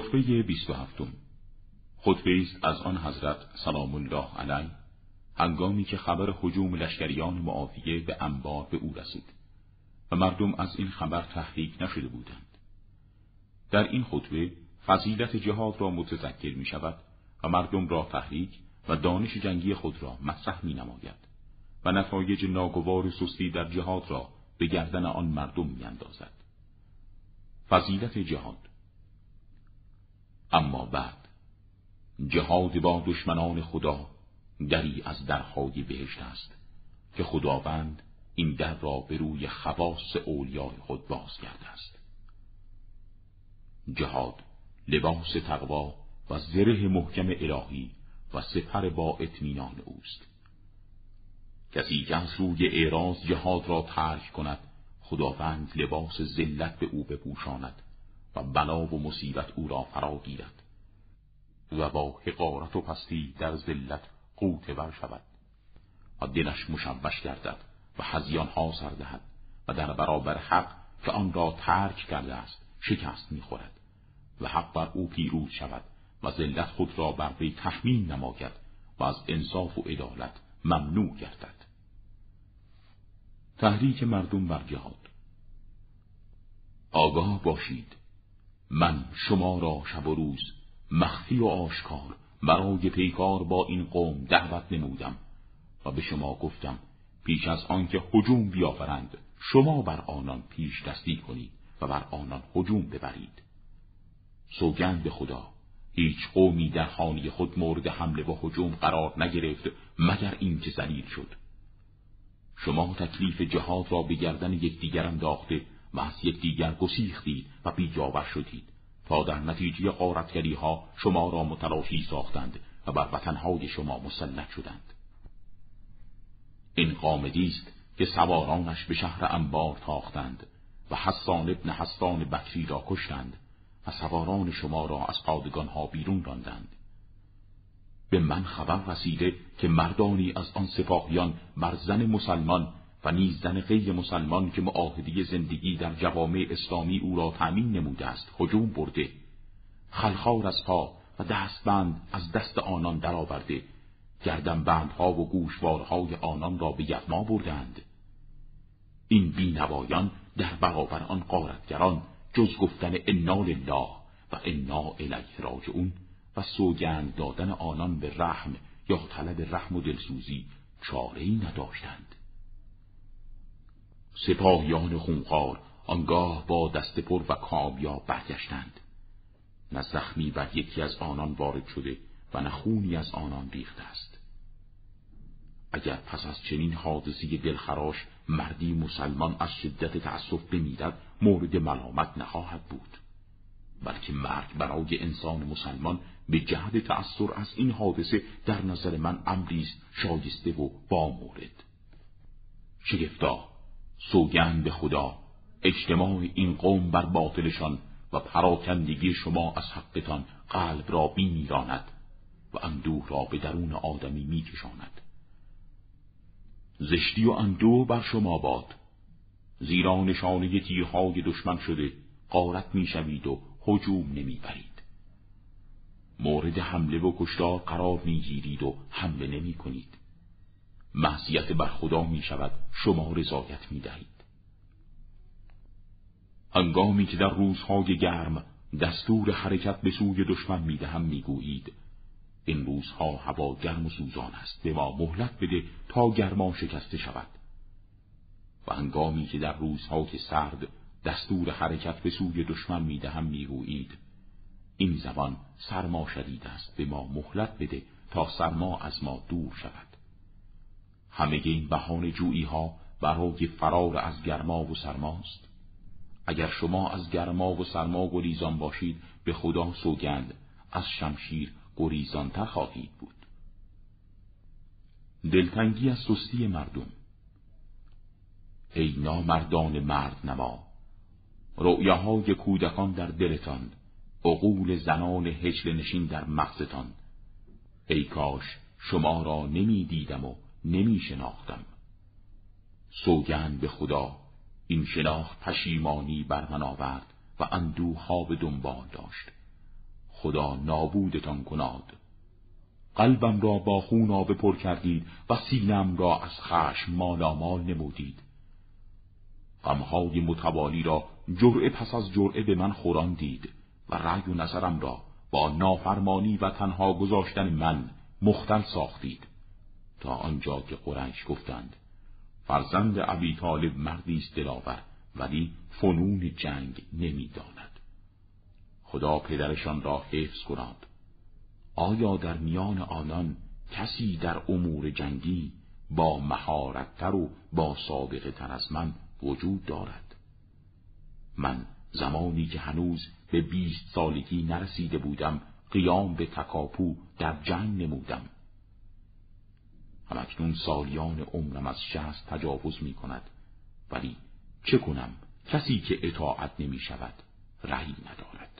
خطبه 27 خطبه است از آن حضرت سلام الله علیه هنگامی که خبر هجوم لشکریان معاویه به انبار به او رسید و مردم از این خبر تحریک نشده بودند. در این خطبه فضیلت جهاد را متذکر می شود و مردم را تحریک و دانش جنگی خود را مطرح می نماید و نتایج ناگوار سستی در جهاد را به گردن آن مردم می اندازد. فضیلت جهاد. اما بعد جهاد با دشمنان خدا دری از درهای بهشت است که خداوند این در را به روی خواص اولیای خود باز کرده است. جهاد لباس تقوی و زره محکم الهی و سپر با اطمینان اوست. کسی که از روی اعراض جهاد را ترک کند خداوند لباس ذلت به او بپوشاند و بلا و مصیبت او را فرا گیرد و با حقارت و پستی در ذلت قوته ور شود و دلش مشوش گردد و هذیانها سر دهد و در برابر حق که آن را ترک کرده است شکست می‌خورد و حق بر او پیروز شود و ذلت خود را بر وی تحمیل نماید و از انصاف و عدالت ممنوع گردد. تحریک مردم بر جهاد. آگاه باشید من شما را شب و روز مخفی و آشکار برای پیکار با این قوم دعوت نمودم و به شما گفتم پیش از آنکه هجوم بیاورند شما بر آنان پیش دستی کنید و بر آنان هجوم ببرید. سوگند به خدا هیچ قومی در خانه خود مورد حمله و هجوم قرار نگرفت مگر اینکه ذلیل شد. شما تکلیف جهاد را به گردن یکدیگر انداخته و از یکدیگر گسیختید و بیجاور شدید تا در نتیجه غارتگری‌ها شما را متلاشی ساختند و بر وطن‌های شما مسلط شدند. این قامدی است که سوارانش به شهر انبار تاختند و حسان ابن حسان بکری را کشتند و سواران شما را از پادگان‌ها بیرون راندند. به من خبر رسیده که مردانی از آن سپاهیان بر زن مسلمان و نیز زن غیر مسلمان که معاهده زندگی در جوامع اسلامی او را تامین نموده است هجوم برده، خلخال از پا و دستبند از دست آنان درآورده، گردنبندها و گوشوارهای آنان را به یغما بردند. این بینوایان در برابر آن غارتگران جز گفتن انا لله و انا الیه راجعون و سوگند دادن آنان به رحم یا طلب رحم و دلسوزی چاره‌ای نداشتند. سپاهیان خونخوار آنگاه با دست پر و کامیاب برگشتند. نه زخمی بر یکی از آنان وارد شده و نه خونی از آنان ریخته است. اگر پس از چنین حادثی دلخراش مردی مسلمان از شدت تأسف بمیرد مورد ملامت نخواهد بود، بلکه مرگ برای انسان مسلمان به جهت تأثر از این حادثه در نظر من امری است شایسته و با مورد. شگفتا سوگند به خدا اجتماع این قوم بر باطلشان و پراکندگی شما از حقتان قلب را بیمیراند و اندوه را به درون آدمی میکشاند. زشتی و اندوه بر شما باد، زیرا نشانه تیرهای دشمن شده غارت میشوید و هجوم نمیبرید، مورد حمله و کشتار قرار میگیرید و حمله نمیکنید. معصیت بر خدا می شود شما رضایت می دهید. هنگامی که در روزهای گرم دستور حرکت به سوی دشمن می دهم می گویید این روزها هوا گرم و سوزان است، به ما مهلت بده تا گرما شکسته شود. و هنگامی که در روزهای سرد دستور حرکت به سوی دشمن می دهم می گویید این زمان سرما شدید است، به ما مهلت بده تا سرما از ما دور شود. همه این بهانه جویی ها برای فرار از گرما و سرماست. اگر شما از گرما و سرما گریزان باشید به خدا سوگند از شمشیر گریزانتر خواهید بود. دلتنگی از سستی مردم. ای نامردان مرد نما، رؤیاهای کودکان در دلتان، عقول زنان هجله نشین در مغزتان. ای کاش شما را نمی دیدم و نمی شناختم. سوگند به خدا این شناخت پشیمانی بر من آورد و اندوه‌ها به دنبال داشت خدا نابودتان کناد. قلبم را با خون آب پر کردید و سینم را از خشم مالامال نمودید. غمهای متوالی را جرعه پس از جرعه به من خوراندید و رأی و نظرم را با نافرمانی و تنها گذاشتن من مختل ساختید، تا آنجا که قریش گفتند فرزند ابی طالب مردی است دلاور، ولی فنون جنگ نمی داند. خدا پدرشان را حفظ کند. آیا در میان آنان کسی در امور جنگی با مهارت‌تر و با سابقه تر از من وجود دارد؟ من زمانی که هنوز به 20 سالگی نرسیده بودم قیام به تکاپو در جنگ نمودم. همکنون سالیان عمرم از 60 تجاوز می کند، ولی چه کنم کسی که اطاعت نمی شود رأی ندارد.